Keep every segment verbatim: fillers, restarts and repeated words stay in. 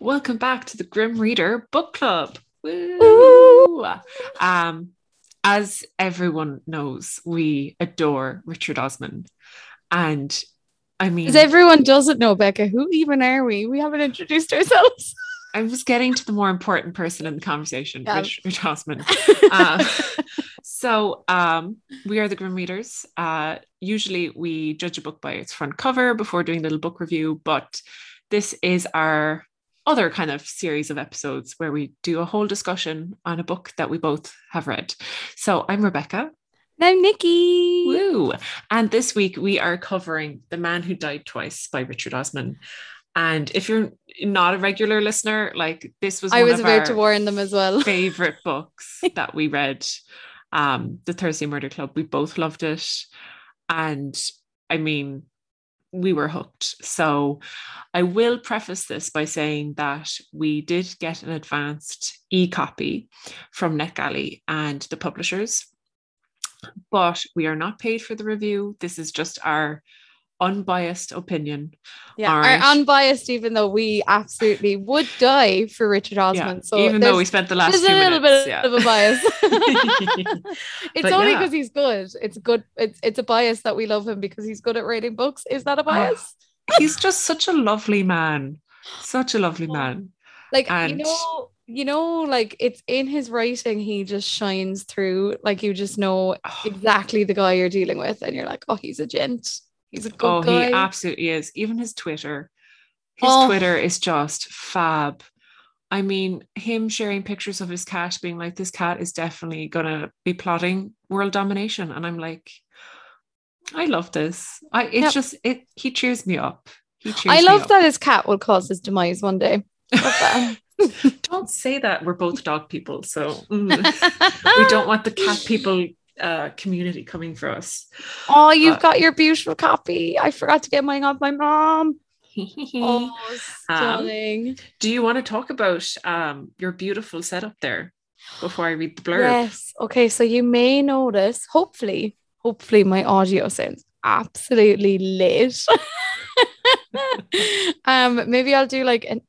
Welcome back to the Grim Reader Book Club. Woo! Um, as everyone knows, we adore Richard Osman. And I mean... Because everyone doesn't know, Becca. Who even are we? We haven't introduced ourselves. I was getting to the more important person in the conversation, yeah. Richard Osman. um, so um, we are the Grim Readers. Uh, usually we judge a book by its front cover before doing a little book review, but this is our other kind of series of episodes where we do a whole discussion on a book that we both have read. So I'm Rebecca. And I'm Nikki. Woo! And this week we are covering The Man Who Died Twice by Richard Osman. And if you're not a regular listener, like this was I one was of about our to warn them as well. favorite books that we read. Um, The Thursday Murder Club. We both loved it. And I mean, we were hooked. So I will preface this by saying that we did get an advanced e-copy from NetGalley and the publishers, but we are not paid for the review. This is just our unbiased opinion. Yeah, our unbiased, even though we absolutely would die for Richard Osman. Yeah, so even though we spent the last two minutes. There's a little minutes, bit yeah. of a bias. It's but only because yeah. he's good. It's good. It's, it's a bias that we love him because he's good at writing books. Is that a bias? Uh, he's just such a lovely man. Such a lovely man. Like, and you know, you know, like it's in his writing, he just shines through. Like you just know exactly the guy you're dealing with. And you're like, oh, he's a gent. He's a good oh, guy. He absolutely is. Even his Twitter. His oh. Twitter is just fab. I mean, him sharing pictures of his cat, being like, this cat is definitely going to be plotting world domination. And I'm like, I love this. I It's yep. just, it. he cheers me up. He cheers I love me up. that his cat will cause his demise one day. Don't say that. We're both dog people. So mm. we don't want the cat people uh community coming for us. Oh, you've uh, got your beautiful copy. I forgot to get mine off my mom. Oh, stunning. Um, do you want to talk about um your beautiful setup there before I read the blurb? Yes. Okay, so you may notice, hopefully, hopefully my audio sounds absolutely lit. um maybe I'll do like an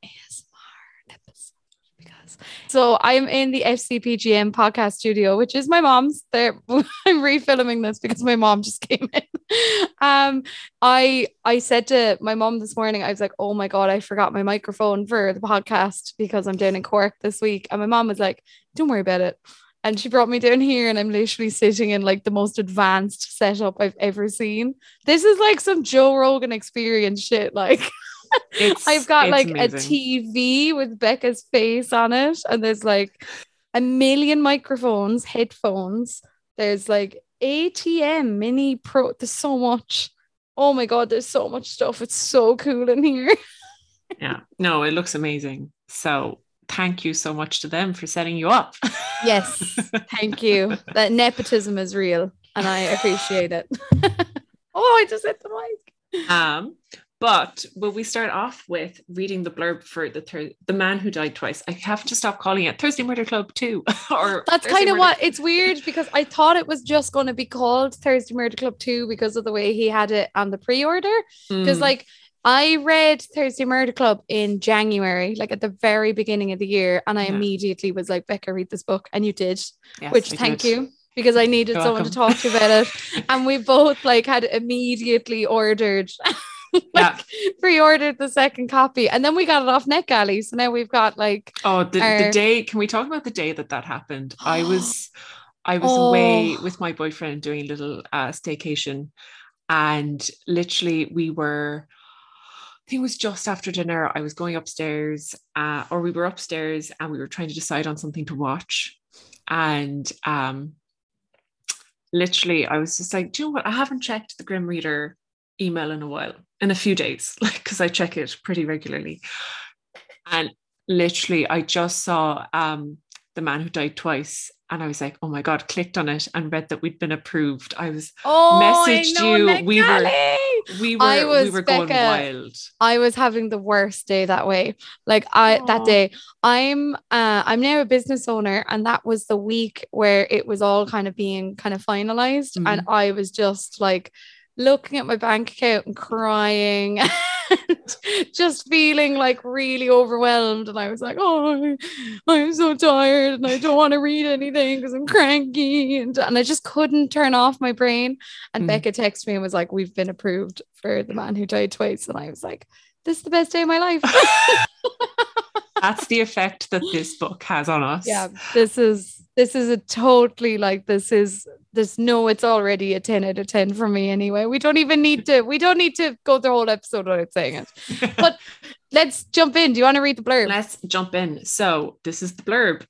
So I'm in the F C P G M podcast studio, which is my mom's. There, I'm refilming this because my mom just came in. Um, I I said to my mom this morning, I was like, oh my God, I forgot my microphone for the podcast because I'm down in Cork this week. And my mom was like, don't worry about it. And she brought me down here and I'm literally sitting in like the most advanced setup I've ever seen. This is like some Joe Rogan experience shit, like. It's, I've got like amazing. a T V with Becca's face on it, and there's like a million microphones, headphones. There's like A T M mini pro. There's so much. Oh my God, there's so much stuff. It's so cool in here. Yeah, no, it looks amazing. So thank you so much to them for setting you up. Yes, thank you. That nepotism is real, and I appreciate it. Oh, I just hit the mic. Um. But will we start off with reading the blurb for the thir- the Man Who Died Twice? I have to stop calling it Thursday Murder Club two. Or that's kind of what it's weird because I thought it was just going to be called Thursday Murder Club two because of the way he had it on the pre-order. Because mm. like I read Thursday Murder Club in January, like at the very beginning of the year, and I yeah. immediately was like, Becca, read this book, and you did, yes, which I thank did. you. Because I needed You're someone welcome. to talk to about it, and we both like had immediately ordered. Like yeah. pre-ordered the second copy, and then we got it off NetGalley, so now we've got like oh the, our... the day can we talk about the day that that happened? I was I was oh. away with my boyfriend doing a little uh, staycation, and literally we were I think it was just after dinner. I was going upstairs uh, or we were upstairs and we were trying to decide on something to watch, and um, literally I was just like, do you know what, I haven't checked the Grim Reader email in a while, in a few days, like because I check it pretty regularly, and literally I just saw um The Man Who Died Twice, and I was like, oh my God, clicked on it and read that we'd been approved. I was oh messaged I know, you like we Callie. were we were I was, we were going Becca, wild. I was having the worst day that way, like I Aww. that day I'm uh I'm now a business owner, and that was the week where it was all kind of being kind of finalized, mm-hmm. and I was just like looking at my bank account and crying and just feeling like really overwhelmed. And I was like, oh, I'm so tired and I don't want to read anything because I'm cranky. And, and I just couldn't turn off my brain. And mm. Becca texted me and was like, we've been approved for The Man Who Died Twice. And I was like, this is the best day of my life. That's the effect that this book has on us. Yeah, this is this is a totally like this is this. No, it's already a ten out of ten for me anyway. We don't even need to. We don't need to go the whole episode without saying it. But let's jump in. Do you want to read the blurb? Let's jump in. So this is the blurb.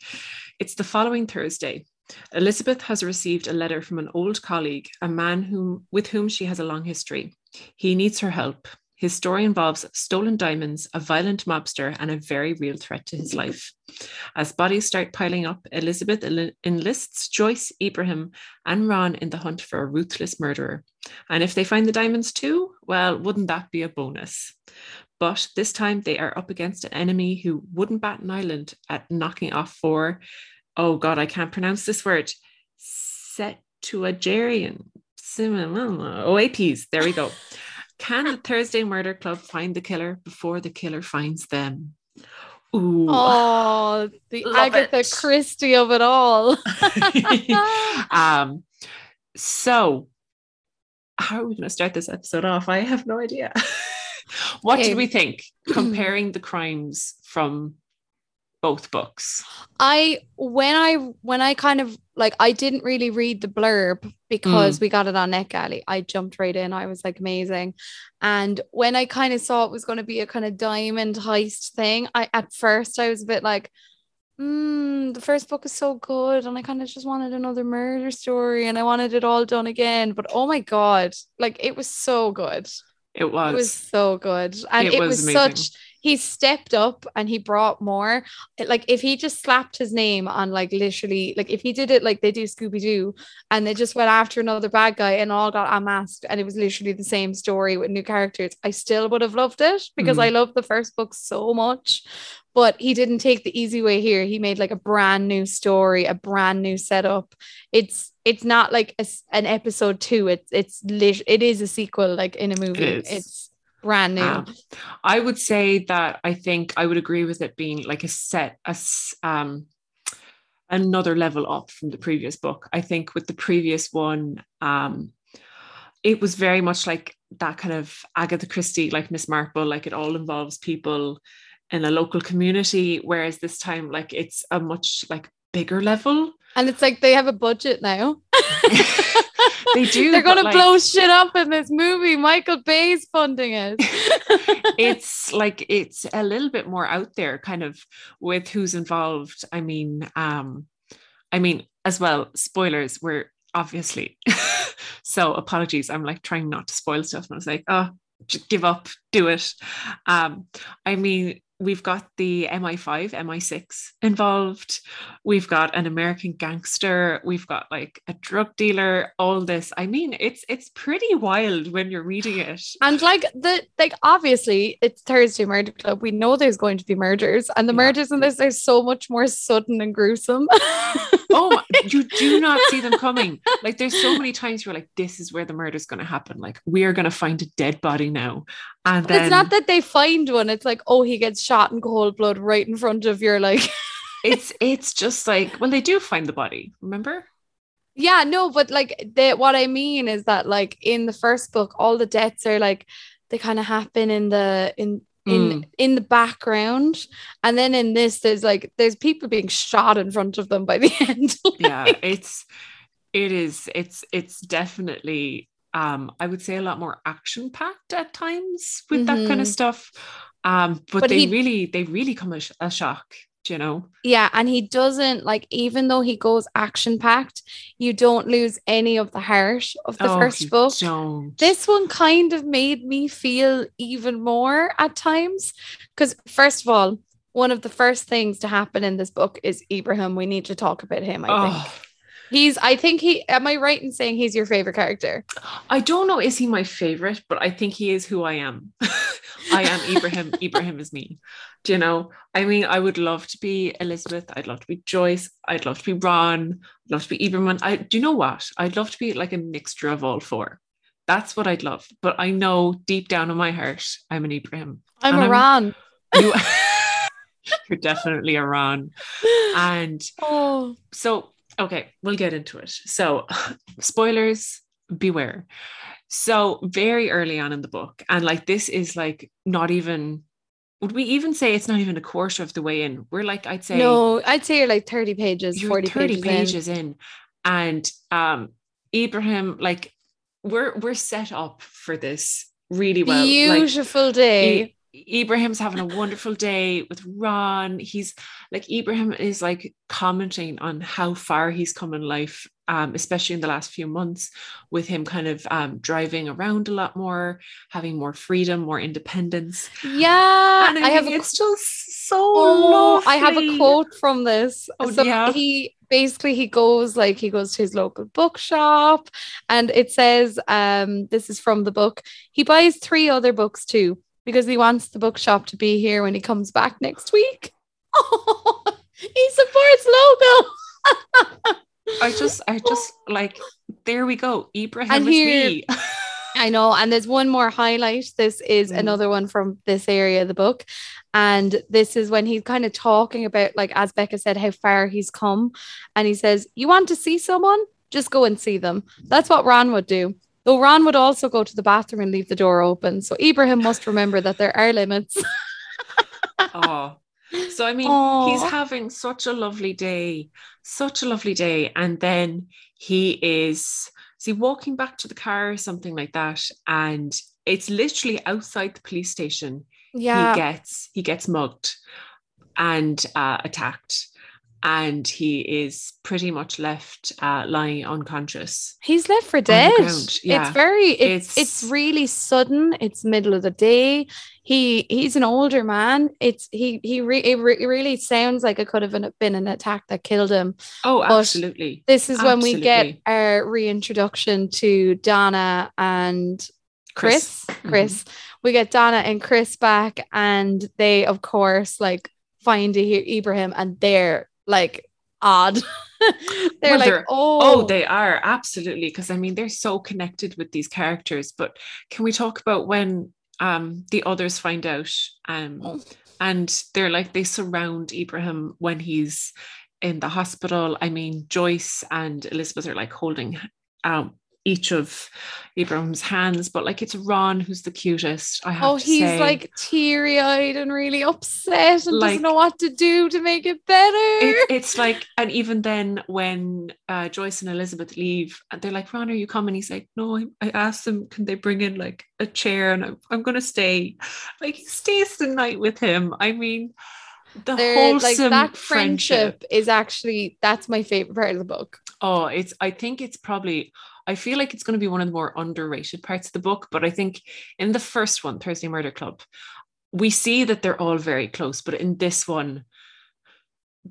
It's the following Thursday. Elizabeth has received a letter from an old colleague, a man whom with whom she has a long history. He needs her help. His story involves stolen diamonds, a violent mobster, and a very real threat to his life. As bodies start piling up, Elizabeth el- enlists Joyce, Ibrahim, and Ron in the hunt for a ruthless murderer. And if they find the diamonds too, well, wouldn't that be a bonus? But this time they are up against an enemy who wouldn't bat an eyelid at knocking off four, oh God, I can't pronounce this word, septuagenarian, O A Ps, there we go. Can the Thursday Murder Club find the killer before the killer finds them? Ooh. Oh, the Love Agatha it. Christie of it all. um, so, how are we going to start this episode off? I have no idea. What okay. did we think comparing the crimes from both books? I when I when I kind of like I didn't really read the blurb because mm. we got it on NetGalley. I jumped right in. I was like, amazing. And when I kind of saw it was going to be a kind of diamond heist thing, I at first I was a bit like, mm, the first book is so good, and I kind of just wanted another murder story, and I wanted it all done again. But oh my god, like it was so good. It was. It was so good, and it, it was, was such. He stepped up and he brought more. Like if he just slapped his name on like literally, like if he did it like they do Scooby-Doo and they just went after another bad guy and all got unmasked and it was literally the same story with new characters, I still would have loved it because mm-hmm. I loved the first book so much. But he didn't take the easy way here. He made like a brand new story, a brand new setup. It's it's not like a, an episode two. It's it's lit- it is a sequel like in a movie. It is. It's brand new. Um, I would say that I think I would agree with it being like a set as um another level up from the previous book. I think with the previous one, um, it was very much like that kind of Agatha Christie, like Miss Marple, like it all involves people in a local community. Whereas this time, like it's a much like bigger level, and it's like they have a budget now. They do. They're going to like, blow shit up in this movie. Michael Bay's funding it. It's like it's a little bit more out there, kind of with who's involved. I mean, um, I mean as well. Spoilers. We're obviously so apologies. I'm like trying not to spoil stuff, and I was like, oh, just give up, do it. Um, I mean. We've got the M I five, M I six involved. We've got an American gangster. We've got like a drug dealer, all this. I mean, it's it's pretty wild when you're reading it. And like the like obviously it's Thursday Murder Club. We know there's going to be murders, and the yeah. murders in this are so much more sudden and gruesome. Oh, you do not see them coming. Like there's so many times you're like, this is where the murder's gonna happen. Like we are gonna find a dead body now. And then, it's not that they find one, it's like, oh, he gets shot in cold blood right in front of your like it's it's just like, well, they do find the body, remember? Yeah, no, but like the, what I mean is that like in the first book, all the deaths are like they kind of happen in the in in mm. in the background, and then in this there's like there's people being shot in front of them by the end. Like, yeah, it's it is it's it's definitely um I would say a lot more action packed at times with mm-hmm. that kind of stuff, um but, but they he, really they really come as a shock, you know. Yeah, and he doesn't like, even though he goes action packed, you don't lose any of the heart of the oh, first book. Don't. This one kind of made me feel even more at times, because first of all, one of the first things to happen in this book is Ibrahim. We need to talk about him. I oh. think he's I think he am I right in saying he's your favorite character? I don't know, is he my favorite, but I think he is who I am. I am Ibrahim. Ibrahim is me. Do you know? I mean, I would love to be Elizabeth. I'd love to be Joyce. I'd love to be Ron. I'd love to be Ibrahim. I, do you know what? I'd love to be like a mixture of all four. That's what I'd love. But I know deep down in my heart, I'm an Ibrahim. I'm and a Ron. I'm, you, you're definitely a Ron. And oh. so, okay, we'll get into it. So, spoilers, beware. So very early on in the book, and like this is like not even, would we even say it's not even a quarter of the way in? We're like, I'd say. No, I'd say you're like thirty pages, you're forty thirty pages, pages in. in. And um, Ibrahim, like, we're we're set up for this really well. Beautiful like, day. I- Ibrahim's having a wonderful day with Ron. He's like, Ibrahim is like commenting on how far he's come in life, um, especially in the last few months, with him kind of um, driving around a lot more, having more freedom, more independence. Yeah, and I, I mean, have. A, it's just so. Oh, I have a quote from this. Oh, so yeah. He. Basically, he goes like he goes to his local bookshop, and it says, um, this is from the book. He buys three other books too because he wants the bookshop to be here when he comes back next week. Oh, he supports local. I just, I just like, there we go. Ibrahim and is here, me. I know. And there's one more highlight. This is mm. another one from this area of the book. And this is when he's kind of talking about, like, as Becca said, how far he's come. And he says, you want to see someone? Just go and see them. That's what Ron would do. Though Ron would also go to the bathroom and leave the door open. So Ibrahim must remember that there are limits. Oh, so, I mean, Aww. He's having such a lovely day, such a lovely day. And then he is, is he walking back to the car or something like that? And it's literally outside the police station. Yeah, he gets he gets mugged and uh, attacked, and he is pretty much left uh, lying unconscious. He's left for dead. Yeah. It's very it's, it's it's really sudden. It's middle of the day. He he's an older man. It's he he re- it, re- it really sounds like it could have been an attack that killed him. Oh, absolutely. But this is absolutely. when we get our reintroduction to Donna and Chris. Chris. Mm-hmm. We get Donna and Chris back, and they, of course, like find Ibrahim, and they're like odd. they're well, like, they're, oh. oh, they are absolutely, because I mean they're so connected with these characters. But can we talk about when um, the others find out, um, oh. and they're like they surround Ibrahim when he's in the hospital? I mean, Joyce and Elizabeth are like holding Um, each of Ibrahim's hands, but like it's Ron who's the cutest. I have oh, to he's say. Like teary-eyed and really upset and like, doesn't know what to do to make it better. It, it's like, and even then when uh, Joyce and Elizabeth leave, they're like, "Ron, are you coming?" He's like, "No, I, I asked them, can they bring in like a chair, and I'm, I'm going to stay." Like he stays the night with him. I mean, the they're, wholesome like, that friendship, friendship is actually that's my favorite part of the book. Oh, it's. I think it's probably. I feel like it's going to be one of the more underrated parts of the book, but I think in the first one, Thursday Murder Club, we see that they're all very close, but in this one,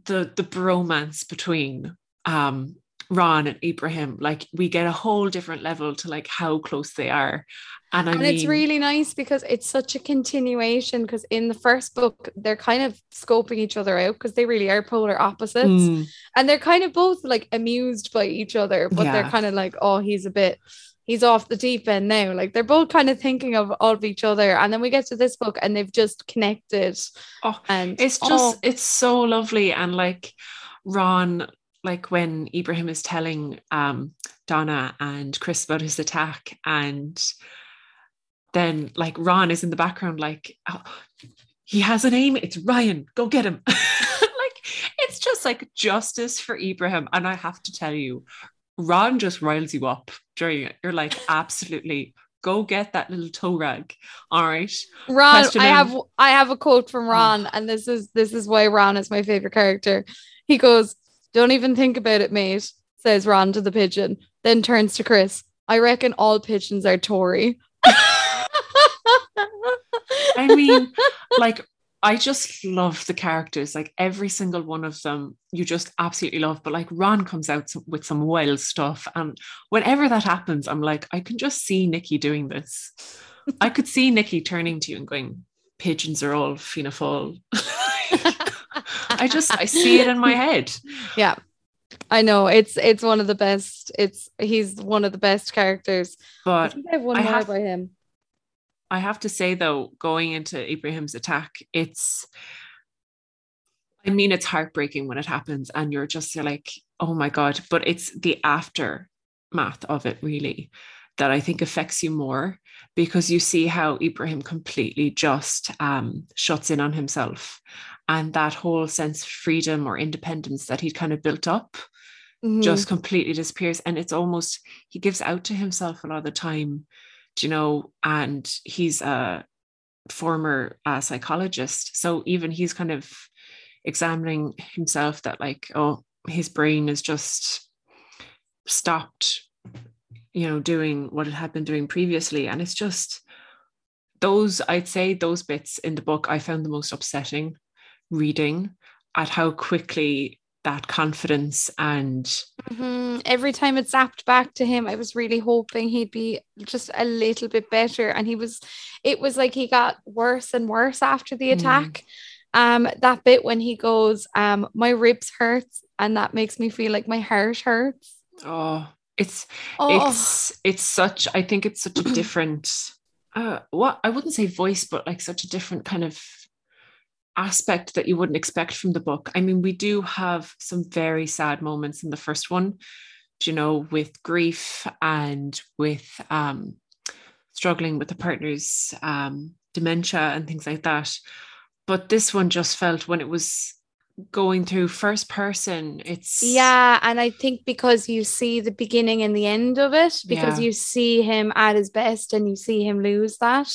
the the bromance between um, Ron and Ibrahim, like we get a whole different level to like how close they are. And I and mean, it's really nice because it's such a continuation, because in the first book, they're kind of scoping each other out because they really are polar opposites. Mm. And they're kind of both like amused by each other, but yeah. they're kind of like, oh, he's a bit, he's off the deep end now. Like they're both kind of thinking of, of each other. And then we get to this book and they've just connected. Oh, and it's just, oh. it's so lovely. And like Ron, like when Ibrahim is telling um, Donna and Chris about his attack, and then like Ron is in the background like, oh, he has a name, it's Ryan, go get him. Like it's just like justice for Ibrahim. And I have to tell you, Ron just riles you up during it. You're like, absolutely, go get that little toe rag. All right, Ron. I have I have a quote from Ron, and this is this is why Ron is my favorite character. He goes, "Don't even think about it, mate," says Ron to the pigeon, then turns to Chris, "I reckon all pigeons are Tory." I mean, like, I just love the characters, like every single one of them you just absolutely love. But like Ron comes out with some wild stuff, and whenever that happens, I'm like, I can just see Nikki doing this. I could see Nikki turning to you and going, "Pigeons are all Fianna Fáil." I just I see it in my head. Yeah. I know it's it's one of the best. It's he's one of the best characters. But I think I have one I more have, by him. I have to say though, going into Ibrahim's attack, it's. I mean, it's heartbreaking when it happens, and you're just you're like, oh my God! But it's the aftermath of it really that I think affects you more, because you see how Ibrahim completely just um, shuts in on himself, and that whole sense of freedom or independence that he'd kind of built up mm-hmm. just completely disappears. And it's almost, he gives out to himself a lot of the time, you know, and he's a former uh, psychologist. So even he's kind of examining himself that like, oh, his brain is just stopped, you know, doing what it had been doing previously. And it's just those, I'd say those bits in the book, I found the most upsetting reading, at how quickly that confidence and mm-hmm. every time it zapped back to him, I was really hoping he'd be just a little bit better. And he was, it was like he got worse and worse after the attack. Mm. Um, that bit when he goes, um, my ribs hurts and that makes me feel like my heart hurts. Oh, It's oh. it's it's such I think it's such a different uh what I wouldn't say voice, but like such a different kind of aspect that you wouldn't expect from the book. I mean, we do have some very sad moments in the first one, you know, with grief and with um struggling with the partner's um dementia and things like that. But this one just felt, when it was going through first person, it's yeah and I think because you see the beginning and the end of it, because yeah. you see him at his best and you see him lose that,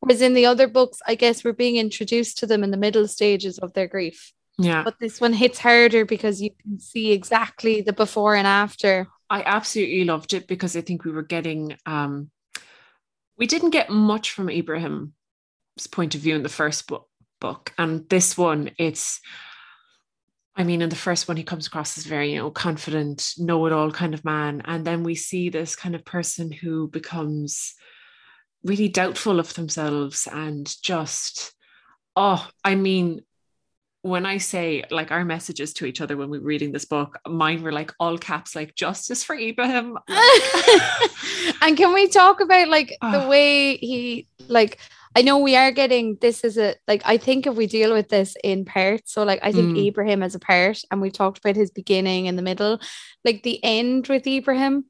whereas in the other books I guess we're being introduced to them in the middle stages of their grief, yeah but this one hits harder because you can see exactly the before and after. I absolutely loved it because I think we were getting um we didn't get much from Ibrahim's point of view in the first bo- book, and this one it's I mean, in the first one, he comes across as very, you know, confident, know-it-all kind of man. And then we see this kind of person who becomes really doubtful of themselves and just, oh, I mean, when I say like our messages to each other when we were reading this book, mine were like all caps, like justice for Ibrahim. And can we talk about like oh. the way he like... I know we are getting, this is a, like, I think if we deal with this in parts, so like, I think mm. Ibrahim as a part, and we talked about his beginning and the middle, like the end with Ibrahim,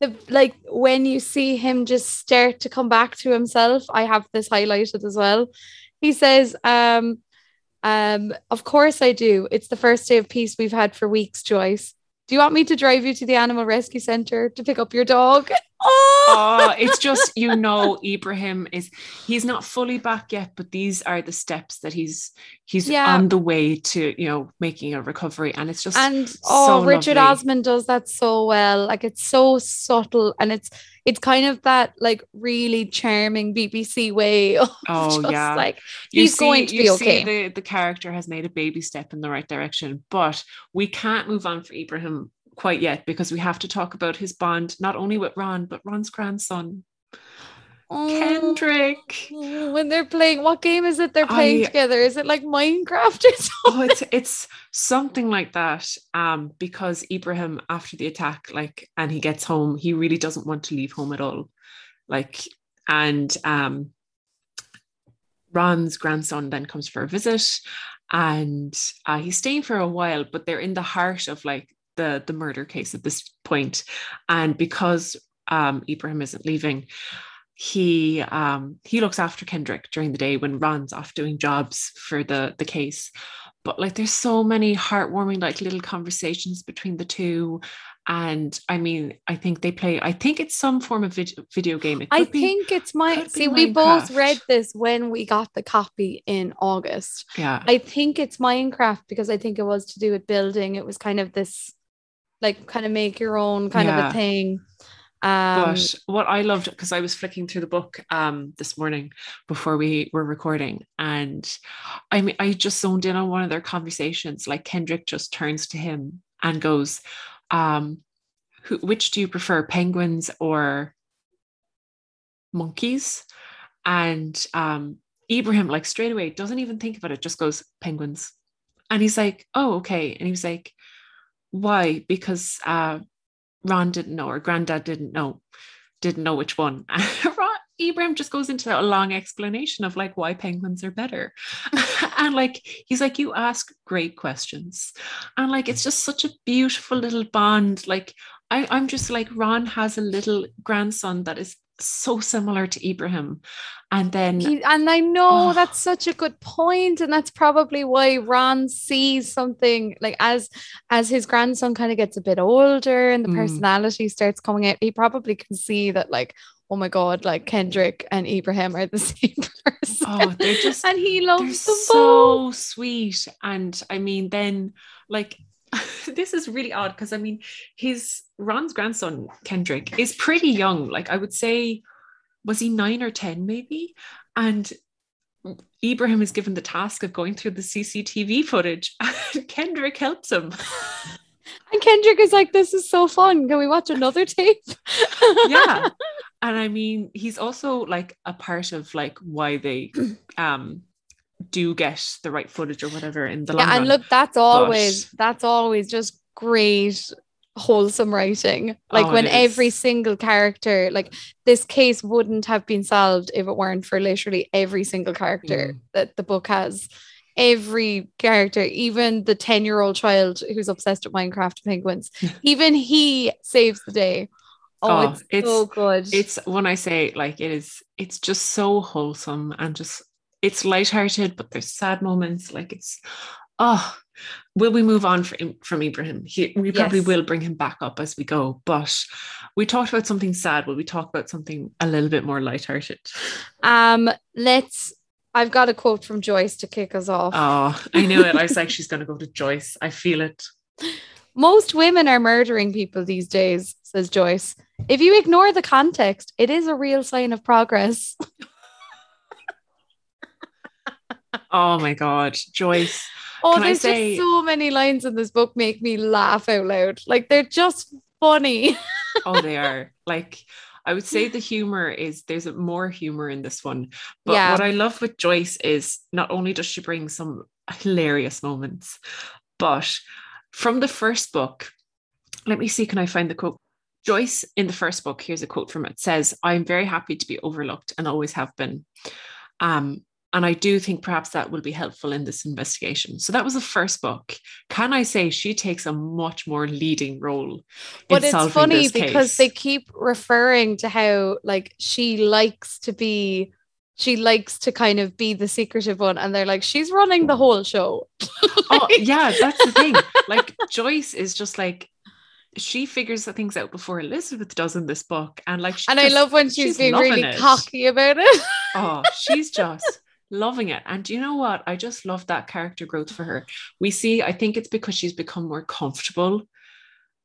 the, like when you see him just start to come back to himself, I have this highlighted as well. He says, um, um, of course I do. It's the first day of peace we've had for weeks, Joyce. Do you want me to drive you to the animal rescue center to pick up your dog? Oh, oh it's just, you know, Ibrahim is, he's not fully back yet, but these are the steps that he's, he's yeah. on the way to, you know, making a recovery. And it's just, and so oh, Richard lovely. Osman does that so well. Like it's so subtle, and it's, it's kind of that like really charming B B C way of oh, just yeah. like, he's you see, going to you be okay. See the, the character has made a baby step in the right direction, but we can't move on for Ibrahim quite yet, because we have to talk about his bond, not only with Ron, but Ron's grandson, oh, Kendrick. When they're playing, what game is it they're playing I, together? Is it like Minecraft or something? Oh, it's it's something like that. Um, because Ibrahim, after the attack, like, and he gets home, he really doesn't want to leave home at all. Like, and um, Ron's grandson then comes for a visit, and uh, he's staying for a while, but they're in the heart of like the the murder case at this point. And because um Ibrahim isn't leaving, he um he looks after Kendrick during the day when Ron's off doing jobs for the the case. But like there's so many heartwarming like little conversations between the two. And I mean, I think they play, I think it's some form of vid- video game. It could I be, think it's my, see, we both read this when we got the copy in August. Yeah. I think it's Minecraft, because I think it was to do with building. It was kind of this, like kind of make your own kind yeah. of a thing. Um, but what I loved, because I was flicking through the book um, this morning before we were recording, and I mean, I just zoned in on one of their conversations. Like Kendrick just turns to him and goes, um, who, which do you prefer, penguins or monkeys? And um, Ibrahim, like straight away, doesn't even think about it, just goes, penguins. And he's like, oh, okay. And he was like, Why? Because uh, Ron didn't know, or Granddad didn't know, didn't know which one. Ron, Ibrahim just goes into a long explanation of like why penguins are better. And like, he's like, you ask great questions. And like, it's just such a beautiful little bond. Like, I, I'm just like, Ron has a little grandson that is so similar to Ibrahim. And then he, and I know oh. that's such a good point. And that's probably why Ron sees something like as as his grandson kind of gets a bit older and the mm. personality starts coming out, he probably can see that like, oh my God, like Kendrick and Ibrahim are the same person. Oh, they're just and he loves them so both. Sweet. And I mean, then like this is really odd because I mean his Ron's grandson Kendrick is pretty young, like I would say was he nine or ten maybe, and Ibrahim is given the task of going through the C C T V footage and Kendrick helps him. And Kendrick is like, this is so fun, can we watch another tape? Yeah. And I mean he's also like a part of like why they um do get the right footage or whatever in the long yeah, and run. Look, that's always but... that's always just great wholesome writing, like oh, when every single character, like this case wouldn't have been solved if it weren't for literally every single character mm. that the book has. Every character, even the ten year old child who's obsessed with Minecraft penguins, even he saves the day. Oh, oh it's, it's so good. It's when I say like it is, it's just so wholesome and just it's lighthearted, but there's sad moments. Like it's, oh, will we move on from, from Ibrahim? He, we probably yes. will bring him back up as we go. But we talked about something sad. Will we talk about something a little bit more lighthearted? Um, let's. I've got a quote from Joyce to kick us off. Oh, I knew it. I was like, she's going to go to Joyce. I feel it. Most women are murdering people these days, says Joyce. If you ignore the context, it is a real sign of progress. Oh my God, Joyce. Oh, can there's I say, just so many lines in this book make me laugh out loud. Like they're just funny. Oh, they are. Like I would say the humor is, there's more humor in this one. But yeah. what I love with Joyce is not only does she bring some hilarious moments, but from the first book, let me see, can I find the quote? Joyce in the first book, here's a quote from it, says, "I'm very happy to be overlooked and always have been. Um, And I do think perhaps that will be helpful in this investigation." So that was the first book. Can I say she takes a much more leading role in but it's solving funny this because case. They keep referring to how like she likes to be, she likes to kind of be the secretive one. And they're like, she's running the whole show. Like... Oh yeah, that's the thing. Like Joyce is just like, she figures the things out before Elizabeth does in this book. And like, she and just, I love when she's, she's being really it. cocky about it. Oh, she's just... loving it. And you know what? I just love that character growth for her. We see, I think it's because she's become more comfortable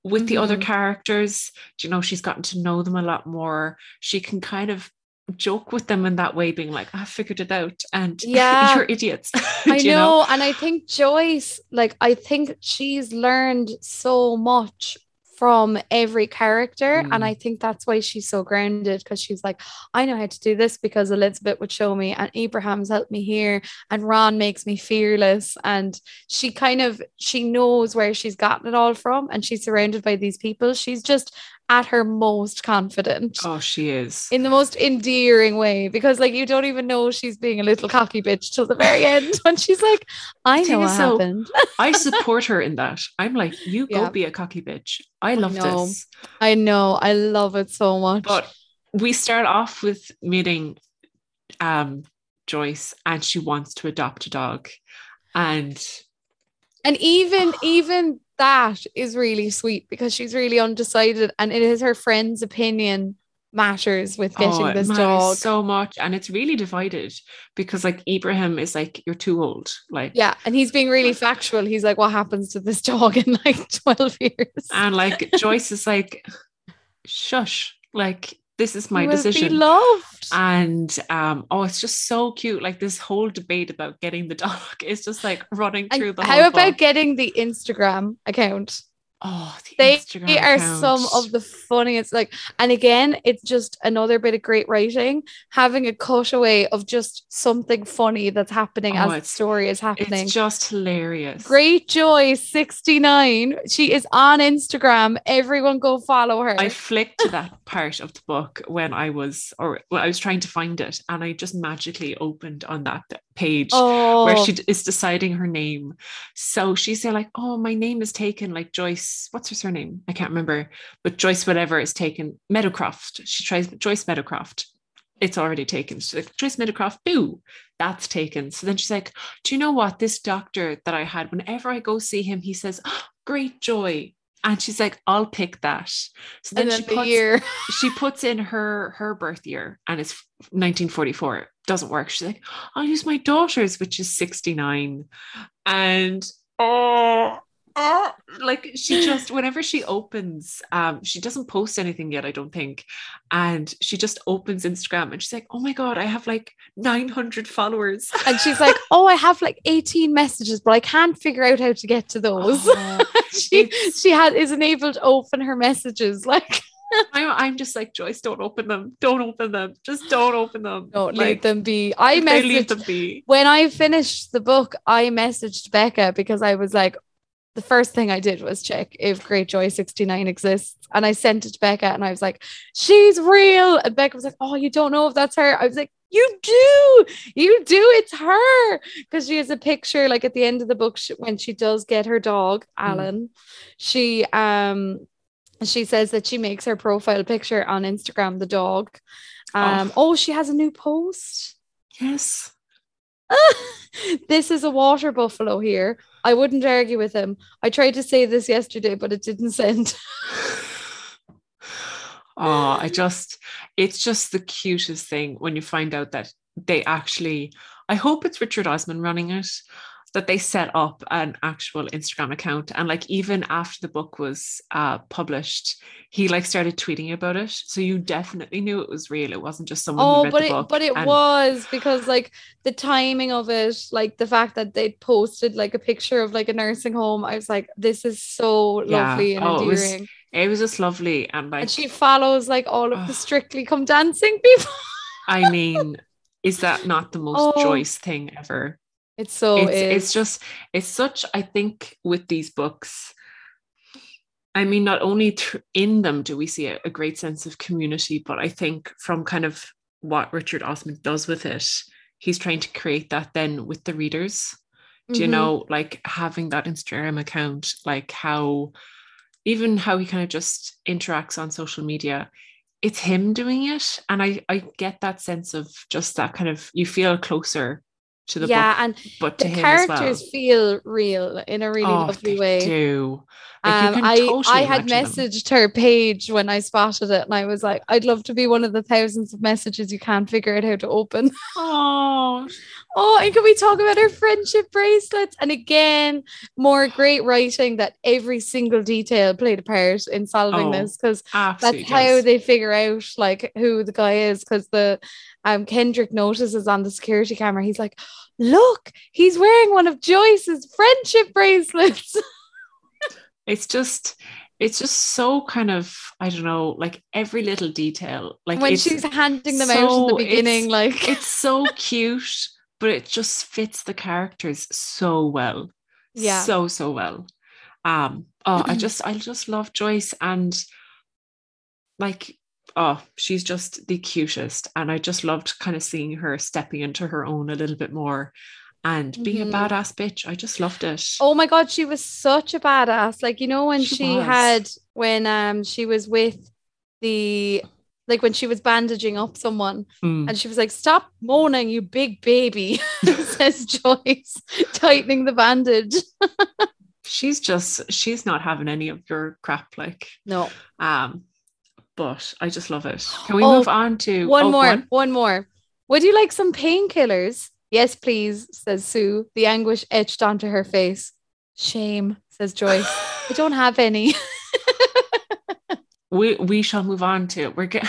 with mm-hmm. the other characters. Do you know, she's gotten to know them a lot more. She can kind of joke with them in that way, being like, I figured it out. And yeah. you're idiots. I you know? know. And I think Joyce, like, I think she's learned so much from every character mm. and I think that's why she's so grounded, because she's like, I know how to do this because Elizabeth would show me and Ibrahim's helped me here and Ron makes me fearless, and she kind of she knows where she's gotten it all from, and she's surrounded by these people. She's just at her most confident. Oh, she is. In the most endearing way, because like you don't even know she's being a little cocky bitch till the very end when she's like, I know what so, happened. I support her in that. I'm like, you go yeah. be a cocky bitch. I love I know. this. I know. I love it so much. But we start off with meeting um, Joyce, and she wants to adopt a dog. And and even, even that is really sweet because she's really undecided, and it is her friend's opinion matters with getting oh, this dog so much. And it's really divided because like Ibrahim is like, you're too old, like yeah and he's being really factual. He's like, what happens to this dog in like twelve years? And like Joyce is like, shush, like this is my decision. Be loved. And um, oh, it's just so cute. Like this whole debate about getting the dog is just like running and through the. How whole about book. Getting the Instagram account? Oh, the they Instagram are account. Some of the funniest. Like, and again, it's just another bit of great writing, having a cutaway of just something funny that's happening oh, as the story is happening. It's just hilarious. Great Joy sixty-nine. She is on Instagram. Everyone go follow her. I flicked to that part of the book when I was, or when I was trying to find it, and I just magically opened on that page oh. where she is deciding her name. So she's there like, oh, my name is taken, like Joyce. What's her surname? I can't remember, but Joyce whatever is taken. Meadowcroft. She tries Joyce Meadowcroft. It's already taken. She's like, Joyce Meadowcroft, boo, that's taken. So then she's like, do you know what? This doctor that I had, whenever I go see him, he says, oh, Great Joy. And she's like, I'll pick that. So then, then she, the puts, year. she puts in her, her birth year, and it's nineteen forty-four. Doesn't work. She's like, I'll use my daughter's, which is sixty-nine. And oh, Oh, like she just, whenever she opens, um, she doesn't post anything yet, I don't think. And she just opens Instagram and she's like, oh my God, I have like nine hundred followers. And she's like, oh, I have like eighteen messages, but I can't figure out how to get to those. Oh, she she had is unable to open her messages. Like, I'm, I'm just like, Joyce, don't open them. Don't open them. Just don't open them. Don't like, leave them be. I messaged, leave them be. When I finished the book, I messaged Becca because I was like, the first thing I did was check if Great Joy sixty-nine exists. And I sent it to Becca and I was like, she's real. And Becca was like, oh, you don't know if that's her. I was like, you do. You do. It's her. Because she has a picture, like at the end of the book, she, when she does get her dog, Alan, mm. she, um, she says that she makes her profile picture on Instagram, the dog. Um, oh. oh, she has a new post. Yes. This is a water buffalo here. I wouldn't argue with him. I tried to say this yesterday, but it didn't send. Oh, I just, it's just the cutest thing when you find out that they actually, I hope it's Richard Osman running it, that they set up an actual Instagram account. And like, even after the book was uh, published, he like started tweeting about it. So you definitely knew it was real. It wasn't just someone oh, who read but the it, book. But it and- was because like the timing of it, like the fact that they posted like a picture of like a nursing home. I was like, this is so yeah. lovely and oh, endearing. It was, it was just lovely. And like, and she follows like all of the Strictly Come Dancing people. I mean, is that not the most oh. Joyce thing ever? It's so it's, it it's just it's such I think with these books, I mean, not only th- in them do we see a, a great sense of community, but I think from kind of what Richard Osman does with it, he's trying to create that then with the readers. Do mm-hmm. you know, like having that Instagram account, like how even how he kind of just interacts on social media, it's him doing it. And I I get that sense of just that kind of, you feel closer to the yeah, book, and but the characters well. feel real in a really oh, lovely they way. Do. Like um, you can I totally I had messaged them. Her page when I spotted it, and I was like, I'd love to be one of the thousands of messages you can't figure out how to open. Oh, oh, and can we talk about her friendship bracelets? And again, more great writing that every single detail played a part in solving oh, this, because that's yes. how they figure out like who the guy is, because the um Kendrick notices on the security camera, he's like, look, he's wearing one of Joyce's friendship bracelets. It's just, it's just so kind of, I don't know, like every little detail. Like when she's handing them so, out in the beginning, it's, like it's so cute, but it just fits the characters so well. Yeah. So, so well. Um, oh, I just, I just love Joyce, and like, oh, she's just the cutest. And I just loved kind of seeing her stepping into her own a little bit more and being mm-hmm. a badass bitch. I just loved it. Oh my God, she was such a badass. Like, you know, when she, she had, when um she was with the, like when she was bandaging up someone mm. and she was like, stop moaning, you big baby, says Joyce, tightening the bandage. She's just, she's not having any of your crap. Like, no. Um, But I just love it. Can we oh, move on to one oh, more? One? one more. Would you like some painkillers? Yes, please, says Sue, the anguish etched onto her face. Shame, says Joyce. I don't have any. we we shall move on to we're get,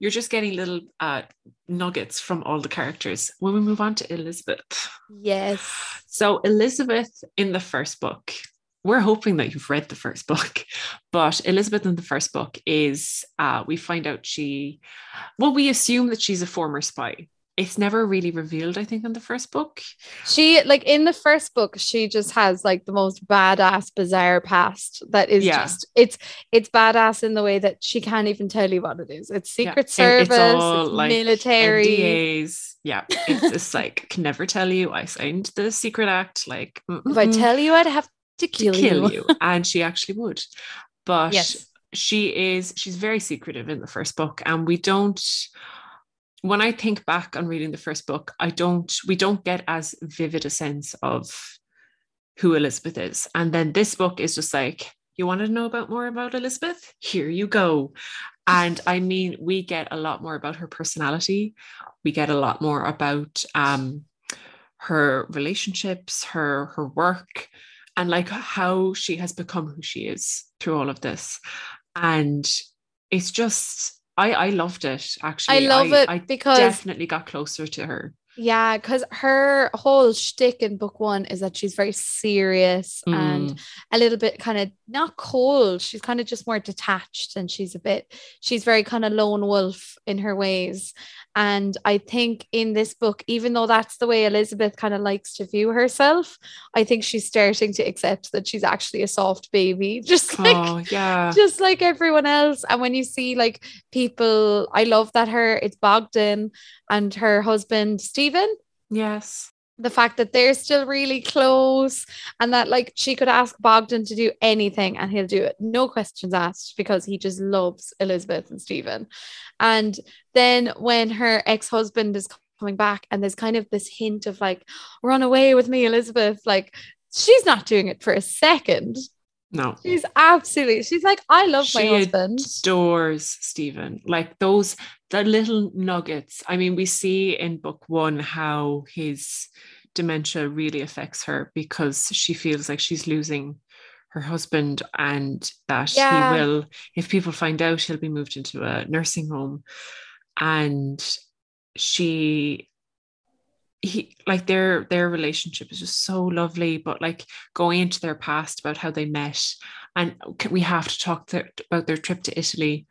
you're just getting little uh, nuggets from all the characters. When we move on to Elizabeth. Yes. So Elizabeth in the first book we're hoping that you've read the first book, but Elizabeth in the first book is, uh, we find out she, well, we assume that she's a former spy. It's never really revealed, I think, in the first book. She, like, in the first book, she just has, like, the most badass, bizarre past that is yeah. just, it's it's badass in the way that she can't even tell you what it is. It's Secret yeah. Service, it's, all, it's like, military. N D As. Yeah, it's just, like, can never tell you. I signed the Secret Act. Like, mm-mm. if I tell you, I'd have to kill, to kill you. you. And she actually would. But yes. she is, she's very secretive in the first book. And we don't... When I think back on reading the first book, I don't, we don't get as vivid a sense of who Elizabeth is. And then this book is just like, you want to know about more about Elizabeth? Here you go. And I mean, we get a lot more about her personality. We get a lot more about um, her relationships, her, her work, and like how she has become who she is through all of this. And it's just... I, I loved it, actually. I love I, it I because... I definitely got closer to her. Yeah, because her whole shtick in book one is that she's very serious mm. and a little bit kind of not cold. She's kind of just more detached, and she's a bit, she's very kind of lone wolf in her ways. And I think in this book, even though that's the way Elizabeth kind of likes to view herself, I think she's starting to accept that she's actually a soft baby, just like, oh, yeah. just like everyone else. And when you see like people, I love that her, it's Bogdan and her husband, Stephen. Stephen? Yes. The fact that they're still really close, and that like she could ask Bogdan to do anything and he'll do it. No questions asked, because he just loves Elizabeth and Stephen. And then when her ex-husband is coming back and there's kind of this hint of like, run away with me, Elizabeth. Like, she's not doing it for a second. No. She's absolutely, she's like, I love she my husband. She adores Stephen. Like those, the little nuggets. I mean, we see in book one how his dementia really affects her, because she feels like she's losing her husband, and that yeah. he will, if people find out, he'll be moved into a nursing home. And she... He, like their their relationship is just so lovely, but like going into their past about how they met, and we have to talk to, about their trip to Italy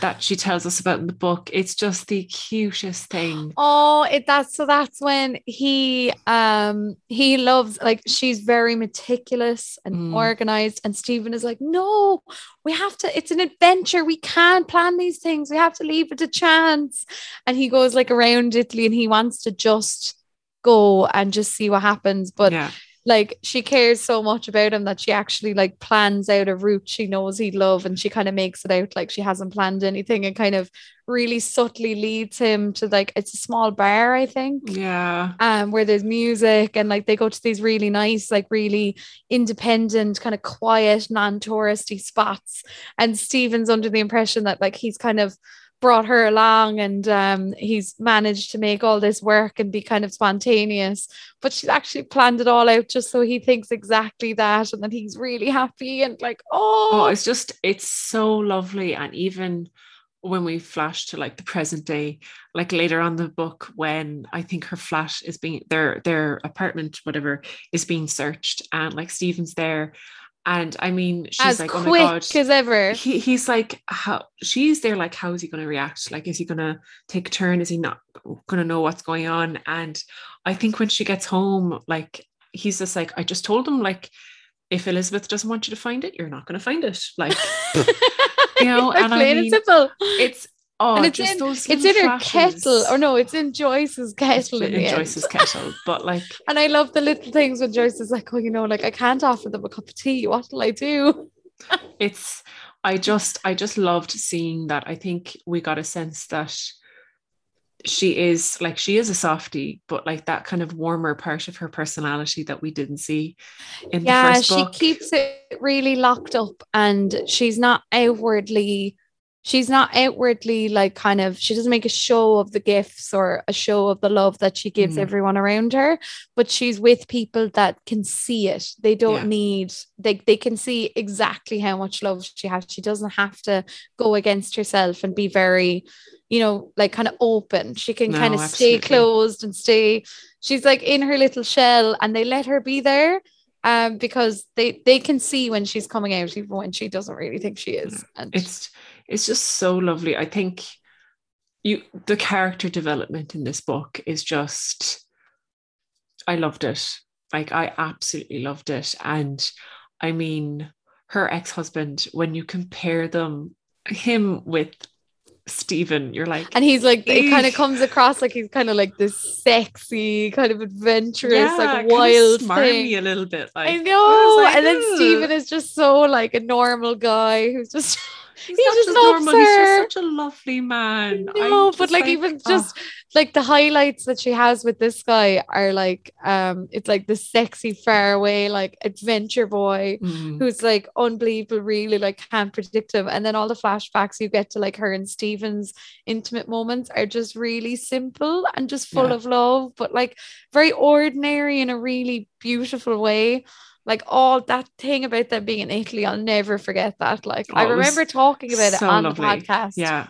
that she tells us about in the book. It's just the cutest thing. Oh, it that's so that's when he um he loves, like, she's very meticulous and mm. organized, and Stephen is like, no, we have to, it's an adventure, we can't plan these things, we have to leave it to chance. And he goes like around Italy and he wants to just go and just see what happens, but yeah. like she cares so much about him that she actually like plans out a route she knows he'd love, and she kind of makes it out like she hasn't planned anything, and kind of really subtly leads him to, like, it's a small bar, I think, yeah um where there's music, and like they go to these really nice, like really independent, kind of quiet, non-touristy spots, and Stephen's under the impression that like he's kind of brought her along, and um, he's managed to make all this work and be kind of spontaneous, but she's actually planned it all out just so he thinks exactly that, and then he's really happy, and like, oh. oh it's just, it's so lovely. And even when we flash to like the present day, like later on the book, when I think her flat is being, their their apartment, whatever, is being searched, and like Stephen's there. And I mean, she's as like, oh my God, as ever. He, he's like, how she's there, like, how is he going to react? Like, is he going to take a turn? Is he not going to know what's going on? And I think when she gets home, like, he's just like, I just told him, like, if Elizabeth doesn't want you to find it, you're not going to find it. Like, you know, and I mean, simple. It's, oh, and it's just in, those it's in her flashes. kettle, or no, it's in Joyce's kettle. It's in, in Joyce's kettle, but like, and I love the little things when Joyce is like, oh, you know, like I can't offer them a cup of tea. What will I do? it's, I just, I just loved seeing that. I think we got a sense that she is like, she is a softie, but like that kind of warmer part of her personality that we didn't see in yeah, the first book. Yeah, she keeps it really locked up, and she's not outwardly. She's not outwardly like kind of, she doesn't make a show of the gifts or a show of the love that she gives mm. everyone around her, but she's with people that can see it. They don't yeah. need, they, they can see exactly how much love she has. She doesn't have to go against herself and be very, you know, like kind of open. She can no, kind of absolutely. stay closed and stay, she's like in her little shell, and they let her be there. um, because they they can see when she's coming out, even when she doesn't really think she is. And it's it's just so lovely. I think you the character development in this book is just, I loved it. Like, I absolutely loved it. And I mean, her ex-husband, when you compare them, him with Stephen, you're like, and he's like, it kind of comes across like he's kind of like this sexy, kind of adventurous, yeah, like wild thing. A little bit, like, I know. I like, and then Stephen is just so like a normal guy who's just he's, he's just, just normal. He's just such a lovely man. No, but like, like even oh. just like the highlights that she has with this guy are like, um, it's like the sexy faraway like adventure boy mm. who's like unbelievable, really, like can't predict him. And then all the flashbacks you get to like her and Stephen's intimate moments are just really simple and just full yeah. of love, but like very ordinary in a really beautiful way. Like, all that thing about them being in Italy, I'll never forget that. Like, oh, I remember talking about so it on lovely. the podcast. Yeah.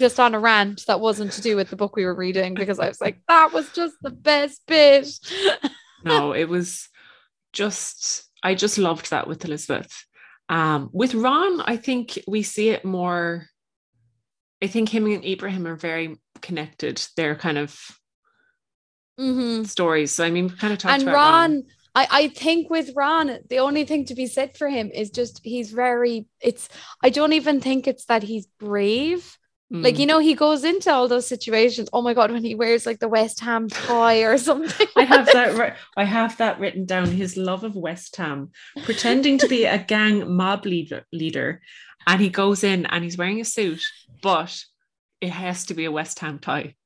Just on a rant that wasn't to do with the book we were reading, because I was like, that was just the best bit. No, it was just, I just loved that with Elizabeth. Um, with Ron, I think we see it more. I think him and Ibrahim are very connected. They're kind of mm-hmm. stories. So, I mean, we kind of talked and about Ron. Ron. I, I think with Ron, the only thing to be said for him is just he's very, it's, I don't even think it's that he's brave. Mm. Like, you know, he goes into all those situations. Oh my God, when he wears like the West Ham tie or something. I have that, I have that written down. His love of West Ham, pretending to be a gang mob leader, leader. And he goes in and he's wearing a suit, but it has to be a West Ham tie.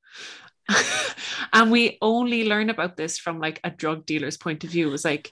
And we only learn about this from like a drug dealer's point of view. It was like,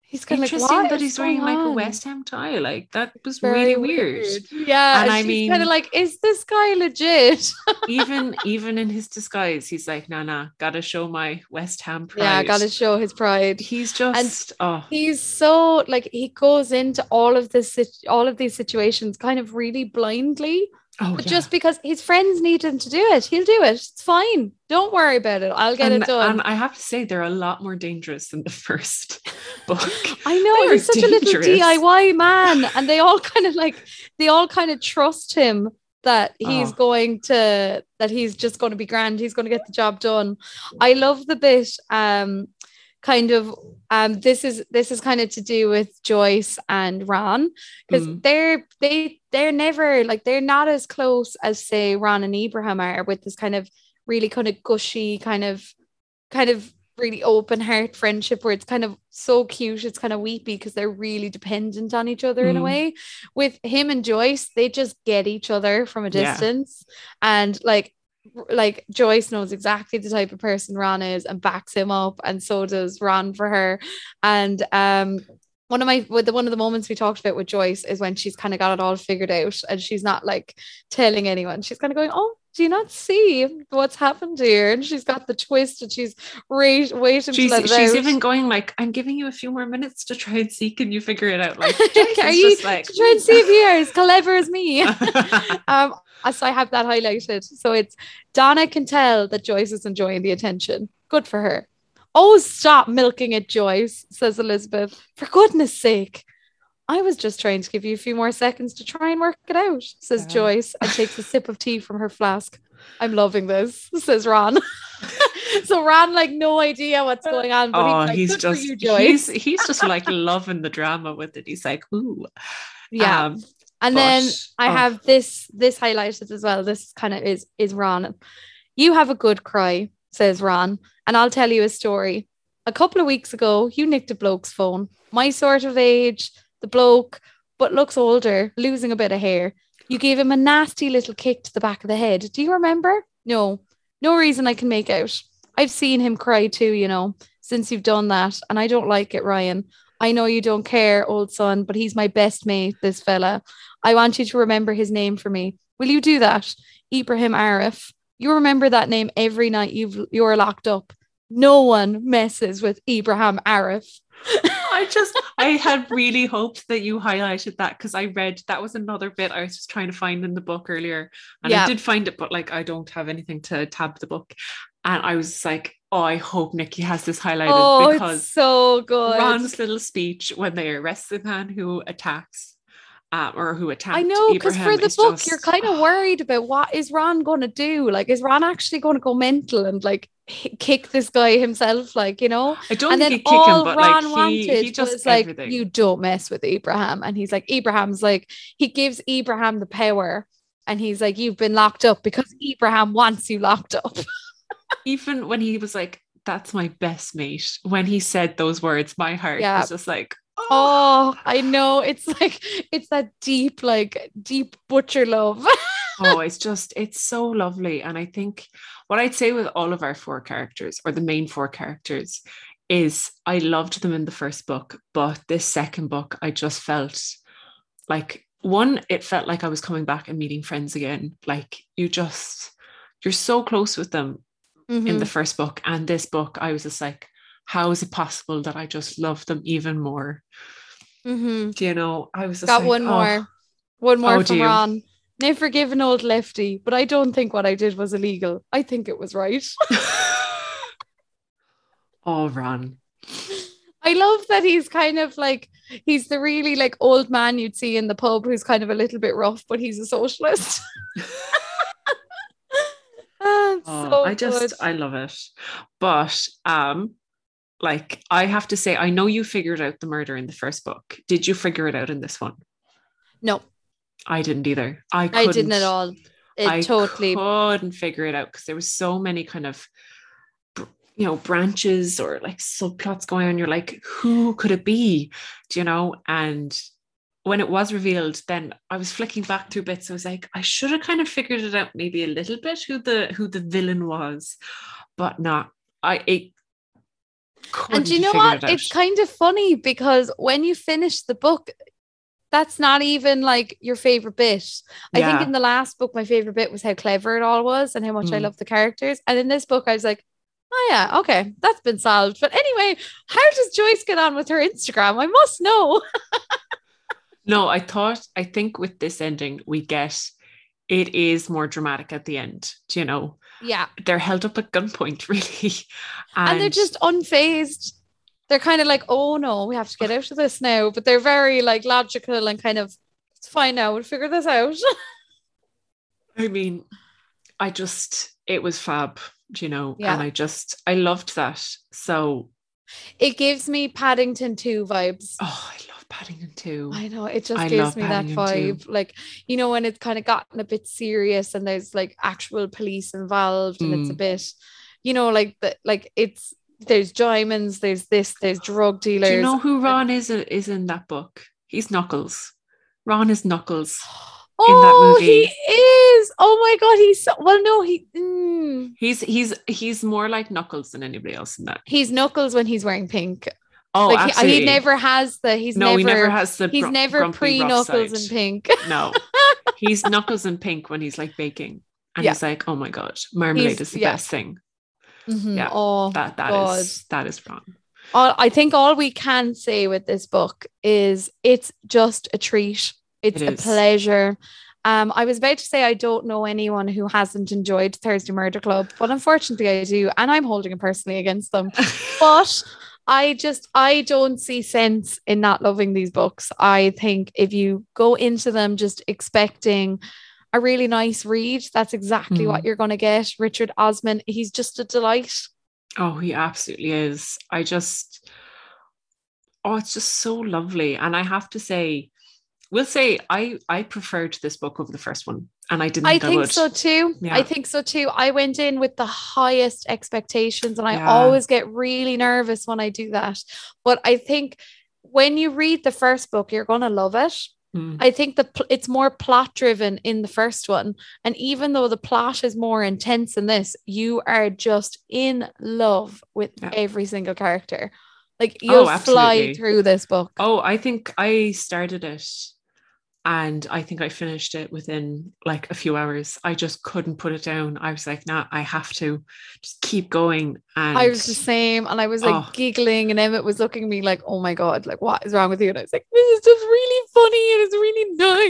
he's kind of interesting like, that he's wearing like a West Ham tie. Like, that was very really weird. weird. Yeah, and I mean, kind of like, is this guy legit? even even in his disguise, he's like, nah, nah, gotta show my West Ham pride. Yeah, gotta show his pride. He's just, and oh, he's so like, he goes into all of this, all of these situations, kind of really blindly. Oh, but yeah. just because his friends need him to do it, he'll do it. It's fine. Don't worry about it. I'll get and, it done. And I have to say, they're a lot more dangerous than the first book. I know, he's such dangerous. a little D I Y man. And they all kind of like, they all kind of trust him that he's oh. going to, that he's just going to be grand. He's going to get the job done. I love the bit, um, kind of, um, this is, this is kind of to do with Joyce and Ron, because mm. they're, they, they're never like, they're not as close as say Ron and Ibrahim are, with this kind of really kind of gushy kind of kind of really open heart friendship where it's kind of so cute, it's kind of weepy, because they're really dependent on each other mm. in a way. With him and Joyce, they just get each other from a distance, yeah. and like like Joyce knows exactly the type of person Ron is and backs him up, and so does Ron for her. And um One of my one of the moments we talked about with Joyce is when she's kind of got it all figured out and she's not like telling anyone. She's kind of going, oh, do you not see what's happened here? And she's got the twist and she's re- waiting she's, to let it She's out. even going like, I'm giving you a few more minutes to try and see, can you figure it out? Like, are you just like, try and see if you're as clever as me? um, so I have that highlighted. So it's, Donna can tell that Joyce is enjoying the attention. Good for her. Oh, stop milking it, Joyce, says Elizabeth. For goodness sake. I was just trying to give you a few more seconds to try and work it out, says yeah. Joyce, and takes a sip of tea from her flask. I'm loving this, says Ron. So Ron, like, no idea what's going on. But oh, he's, like, he's good just, for you, Joyce. He's, he's just like loving the drama with it. He's like, ooh. Yeah. Um, and but, then I oh. have this, this highlighted as well. This kind of is, is Ron. You have a good cry, says Ron, and I'll tell you a story. A couple of weeks ago, you nicked a bloke's phone. My sort of age, the bloke, but looks older, losing a bit of hair. You gave him a nasty little kick to the back of the head. Do you remember? No, no reason I can make out. I've seen him cry too, you know, since you've done that, and I don't like it, Ryan. I know you don't care, old son, but he's my best mate, this fella. I want you to remember his name for me. Will you do that? Ibrahim Arif. You remember that name every night you've, you're locked up. No one messes with Ibrahim Arif. I just, I had really hoped that you highlighted that, because I read, that was another bit I was just trying to find in the book earlier. And yeah. I did find it, but like, I don't have anything to tab the book. And I was like, oh, I hope Nikki has this highlighted oh, because it's so good. Ron's little speech when they arrest the man who attacks um, or who attacked I know, because for the book, just, you're kind of worried about what is Ron going to do? Like, is Ron actually going to go mental and like kick this guy himself, like, you know? I don't and think he'd kick him, but Ron like he, wanted he just was everything. Like, you don't mess with Ibrahim. And he's like, Ibrahim's like, he gives Ibrahim the power and he's like, you've been locked up because Ibrahim wants you locked up. Even when he was like, that's my best mate, when he said those words, my heart yeah. was just like, oh. oh, I know. It's like, it's that deep, like deep butcher love. Oh, it's just, it's so lovely. And I think what I'd say with all of our four characters, or the main four characters, is I loved them in the first book, but this second book, I just felt like, one, it felt like I was coming back and meeting friends again. Like you just, you're so close with them. Mm-hmm. In the first book and this book, I was just like, how is it possible that I just love them even more? Mm-hmm. Do you know? I was just got like, one oh, more, one more oh, from Ron. Never give an old lefty, but I don't think what I did was illegal. I think it was right. Oh, Ron. I love that he's kind of like, he's the really like old man you'd see in the pub who's kind of a little bit rough, but he's a socialist. Oh, so I just good. I love it. But um like I have to say, I know you figured out the murder in the first book. Did you figure it out in this one? No, I didn't either. I couldn't, I didn't at all. It I totally couldn't figure it out because there was so many kind of, you know, branches or like subplots going on. You're like, who could it be? Do you know? And when it was revealed, then I was flicking back through bits. I was like, I should have kind of figured it out maybe a little bit who the who the villain was, but not. I it couldn't. And you know what? It it's kind of funny because when you finish the book, that's not even like your favorite bit. I yeah. think in the last book, my favorite bit was how clever it all was and how much mm. I loved the characters. And in this book, I was like, oh yeah, okay, that's been solved. But anyway, how does Joyce get on with her Instagram? I must know. No, I thought, I think with this ending, we get, it is more dramatic at the end, do you know? Yeah. They're held up at gunpoint, really. And, and they're just unfazed. They're kind of like, oh no, we have to get out of this now. But they're very like logical and kind of, it's fine now, we'll figure this out. I mean, I just, it was fab, do you know? Yeah. And I just, I loved that. So. It gives me Paddington two vibes. Oh, I love Paddington two. I know, it just I gives me Paddington that vibe. two. Like, you know, when it's kind of gotten a bit serious and there's like actual police involved and mm. it's a bit, you know, like the, like it's there's Joymans, there's this, there's drug dealers. Do you know who Ron is is in that book? He's Knuckles. Ron is Knuckles. In oh, that movie. He is! Oh my god, he's so, well. No, he mm. he's he's he's more like Knuckles than anybody else in that. He's Knuckles when he's wearing pink. Oh, like absolutely. He, he never has the. He's no, never, he never has the. He's gr- never pre Knuckles and pink. No, he's Knuckles and pink when he's like baking, and yeah. he's like, oh my god, marmalade he's, is the yeah. best thing. Mm-hmm. Yeah, oh, that that god. is that is wrong. All I think all we can say with this book is it's just a treat. It's it a pleasure. Um, I was about to say I don't know anyone who hasn't enjoyed Thursday Murder Club, but unfortunately I do, and I'm holding it personally against them. But I just, I don't see sense in not loving these books. I think if you go into them just expecting a really nice read, that's exactly mm. what you're going to get. Richard Osman, he's just a delight. Oh, he absolutely is. I just, oh, it's just so lovely. And I have to say, We'll say I, I preferred this book over the first one, and I didn't think I think I would. so too. Yeah. I think so too. I went in with the highest expectations, and I yeah. always get really nervous when I do that. But I think when you read the first book, you're going to love it. Mm. I think the pl- it's more plot driven in the first one. And even though the plot is more intense in this, you are just in love with yeah. every single character. Like you'll oh, fly through this book. Oh, I think I started it And I think I finished it within like a few hours. I just couldn't put it down. I was like, nah, I have to just keep going. And I was the same. And I was like oh. giggling, and Emmett was looking at me like, oh my God, like what is wrong with you? And I was like, this is just really funny and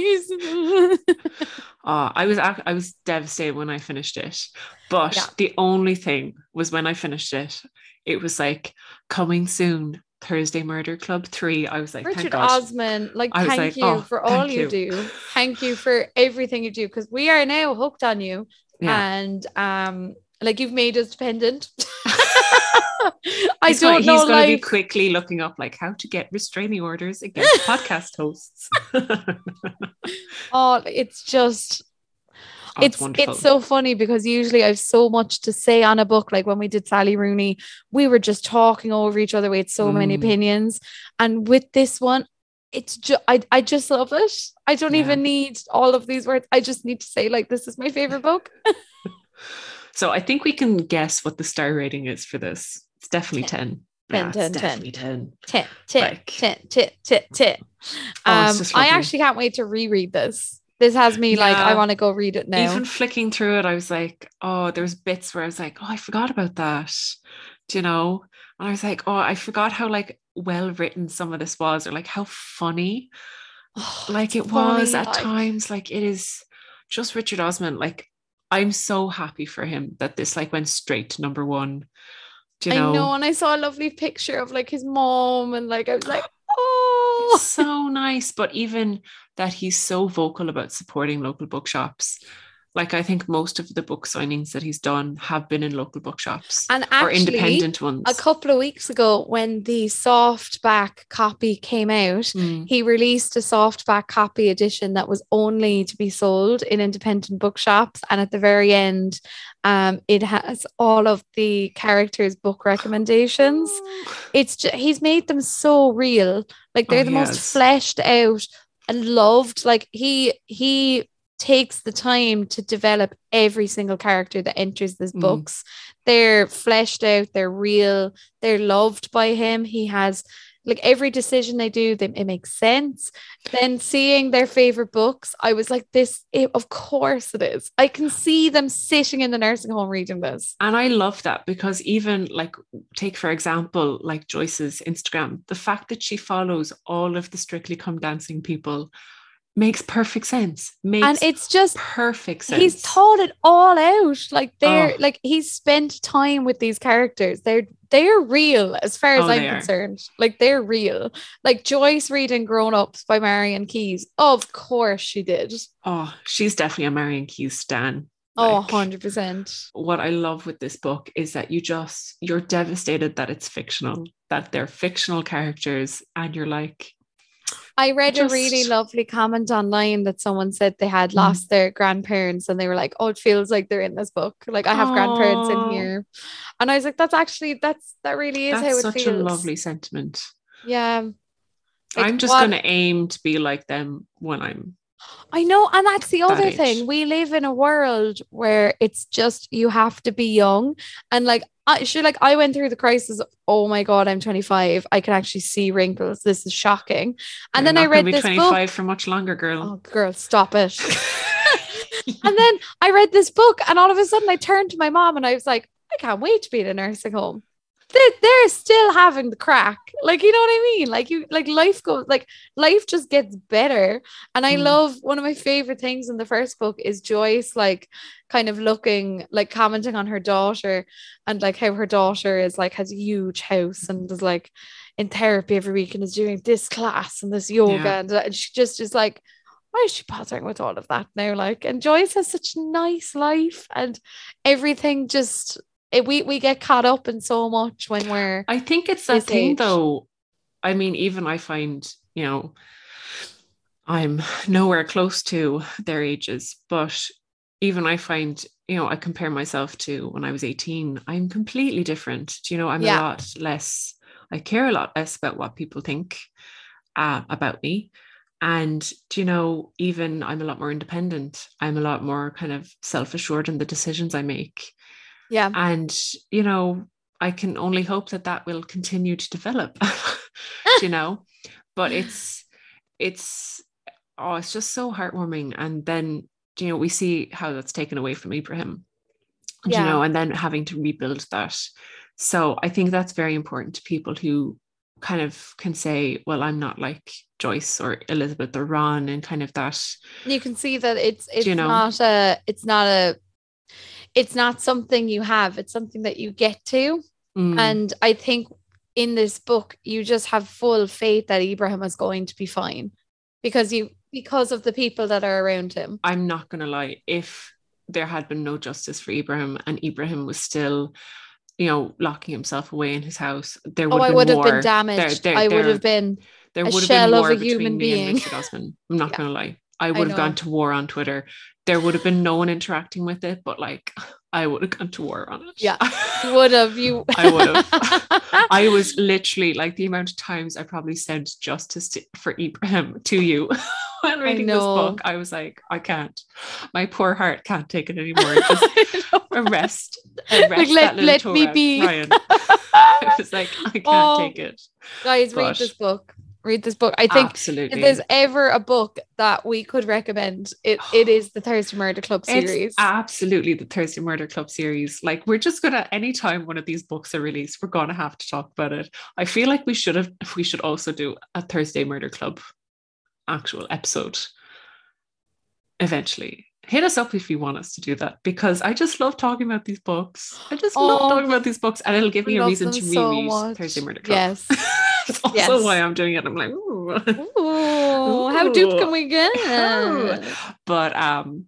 it's really nice. uh, I was I was devastated when I finished it. But yeah. the only thing was when I finished it, it was like, coming soon, Thursday Murder Club three. I was like, Richard Osman, like, thank like, you oh, for all you. you do. Thank you for everything you do, because we are now hooked on you. Yeah. And um, like, you've made us dependent. I he's don't gonna, know. He's going to be quickly looking up like how to get restraining orders against podcast hosts. Oh, it's just. Oh, it's it's, it's so funny, because usually I have so much to say on a book. Like when we did Sally Rooney, we were just talking over each other. We had so mm. many opinions. And with this one, it's just I, I just love it. I don't yeah. even need all of these words. I just need to say, like, this is my favorite book. So I think we can guess what the star rating is for this. It's definitely ten. ten, ten, nah, ten, ten, ten, ten, ten, like, ten, ten, ten, ten. Um, oh, I actually can't wait to reread this. This has me yeah. like, I want to go read it now. Even flicking through it, I was like, oh, there was bits where I was like, oh, I forgot about that. Do you know? And I was like, oh, I forgot how like well written some of this was, or like how funny oh, like it funny, was at like... times. Like, it is just Richard Osman. Like, I'm so happy for him that this like went straight to number one. Do you know? I know, and I saw a lovely picture of like his mom, and like I was like, oh, so nice. But even that he's so vocal about supporting local bookshops. Like, I think most of the book signings that he's done have been in local bookshops, and actually, or independent ones. A couple of weeks ago, when the softback copy came out, mm. he released a softback copy edition that was only to be sold in independent bookshops. And at the very end, um, it has all of the characters' book recommendations. It's just, he's made them so real. Like, they're oh, the yes. most fleshed out and loved. Like, he he. takes the time to develop every single character that enters these mm. books. They're fleshed out, they're real, they're loved by him. He has, like, every decision they do, they, it makes sense. Then seeing their favorite books, I was like, this, it, of course it is. I can see them sitting in the nursing home reading this. And I love that, because even like, take for example, like Joyce's Instagram, the fact that she follows all of the Strictly Come Dancing people makes perfect sense. Makes and it's just perfect sense. He's thought it all out. Like, they're oh. like, he's spent time with these characters. They're they're real as far as oh, I'm concerned. Are. Like, they're real. Like Joyce reading Grown Ups by Marion Keyes. Of course she did. Oh, she's definitely a Marion Keyes stan. Like, oh, one hundred percent. What I love with this book is that you just you're devastated that it's fictional, that they're fictional characters, and you're like, I read Just, a really lovely comment online that someone said they had lost mm. their grandparents, and they were like, oh, it feels like they're in this book. Like, I have Aww. grandparents in here. And I was like, that's actually, that's, that really is that's how it such feels. Such a lovely sentiment. Yeah. Like, I'm just going to aim to be like them when I'm. I know. And that's the that other age. thing. We live in a world where it's just, you have to be young. And like, I, sure, like I went through the crisis. Oh my God, I'm twenty-five. I can actually see wrinkles. This is shocking. And You're then I read this book. Not twenty-five book. For much longer, girl. Oh, girl, stop it. And then I read this book, and all of a sudden I turned to my mom and I was like, I can't wait to be in a nursing home. They're, they're still having the crack. Like, you know what I mean? Like, you, like, life goes, like, life just gets better. And I mm. love, one of my favorite things in the first book is Joyce, like, kind of looking, like, commenting on her daughter, and like how her daughter is like, has a huge house and is like in therapy every week and is doing this class and this yoga. Yeah. And, and she just is like, why is she bothering with all of that now? Like, and Joyce has such a nice life, and everything just, It, we we get caught up in so much when we're I think it's that thing age. though. I mean, even I find, you know, I'm nowhere close to their ages, but even I find, you know, I compare myself to when I was eighteen. I'm completely different. Do you know, I'm yeah. a lot less, I care a lot less about what people think uh, about me. And, you know, even I'm a lot more independent. I'm a lot more kind of self-assured in the decisions I make. Yeah. And, you know, I can only hope that that will continue to develop, you know, but it's, it's, oh, it's just so heartwarming. And then, you know, we see how that's taken away from Ibrahim, yeah. you know, and then having to rebuild that. So I think that's very important to people who kind of can say, well, I'm not like Joyce or Elizabeth or Ron, and kind of that. You can see that it's it's you know? not a it's not a it's not something you have. It's something that you get to. Mm. And I think in this book, you just have full faith that Ibrahim is going to be fine because you because of the people that are around him. I'm not going to lie. If there had been no justice for Ibrahim and Ibrahim was still, you know, locking himself away in his house, there would, oh, I would have been damaged. There, there, I would there, have been there would a have shell been of a human being. Richard Osman. I'm not yeah. going to lie. I would I have gone to war on Twitter. There would have been no one interacting with it, but like I would have gone to war on it. Yeah, you would have. You. I would have. I was literally like the amount of times I probably sent justice to, for Ibrahim to you when reading this book. I was like, I can't. My poor heart can't take it anymore. Just arrest, arrest like, that let, little let me be. Ryan. I was like, I can't oh, take it. Guys, but, read this book. Read this book. I think Absolutely. If there's ever a book that we could recommend, it it is the Thursday Murder Club series. It's absolutely the Thursday Murder Club series. Like, we're just gonna, anytime one of these books are released, we're gonna have to talk about it. I feel like we should have we should also do a Thursday Murder Club actual episode eventually. Hit us up if you want us to do that, because I just love talking about these books. I just oh, love talking about these books, and it'll give me a reason to reread so Thursday Murder Club. Yes. That's also yes. why I'm doing it. I'm like, ooh, ooh, ooh. How deep can we get? Oh. But um,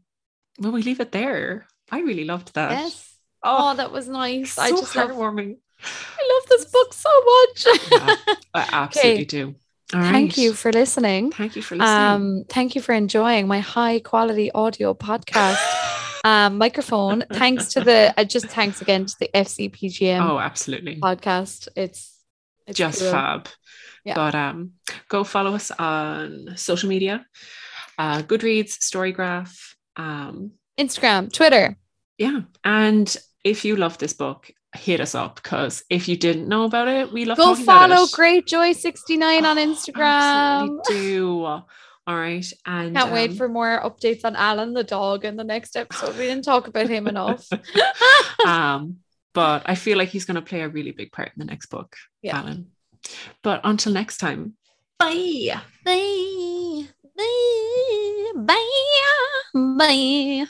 when we leave it there, I really loved that. Yes. Oh, oh that was nice. So I just heartwarming. Love, I love this book so much. Yeah, I absolutely okay. do. All right. Thank you for listening. Thank you for listening. Um, thank you for enjoying my high quality audio podcast um, microphone. Thanks to the, uh, just thanks again to the F C P G M. Oh, absolutely. Podcast. It's, it's just cool. fab. Yeah. But um, go follow us on social media, uh, Goodreads, Storygraph, um, Instagram, Twitter. Yeah. And if you love this book, hit us up, because if you didn't know about it, we love go talking about it. Go follow Great Joy sixty-nine oh, on Instagram. Absolutely do. All right, and can't um, wait for more updates on Alan the dog in the next episode. We didn't talk about him enough. um, but I feel like he's going to play a really big part in the next book, yeah. Alan. But until next time, bye, bye, bye, bye, bye.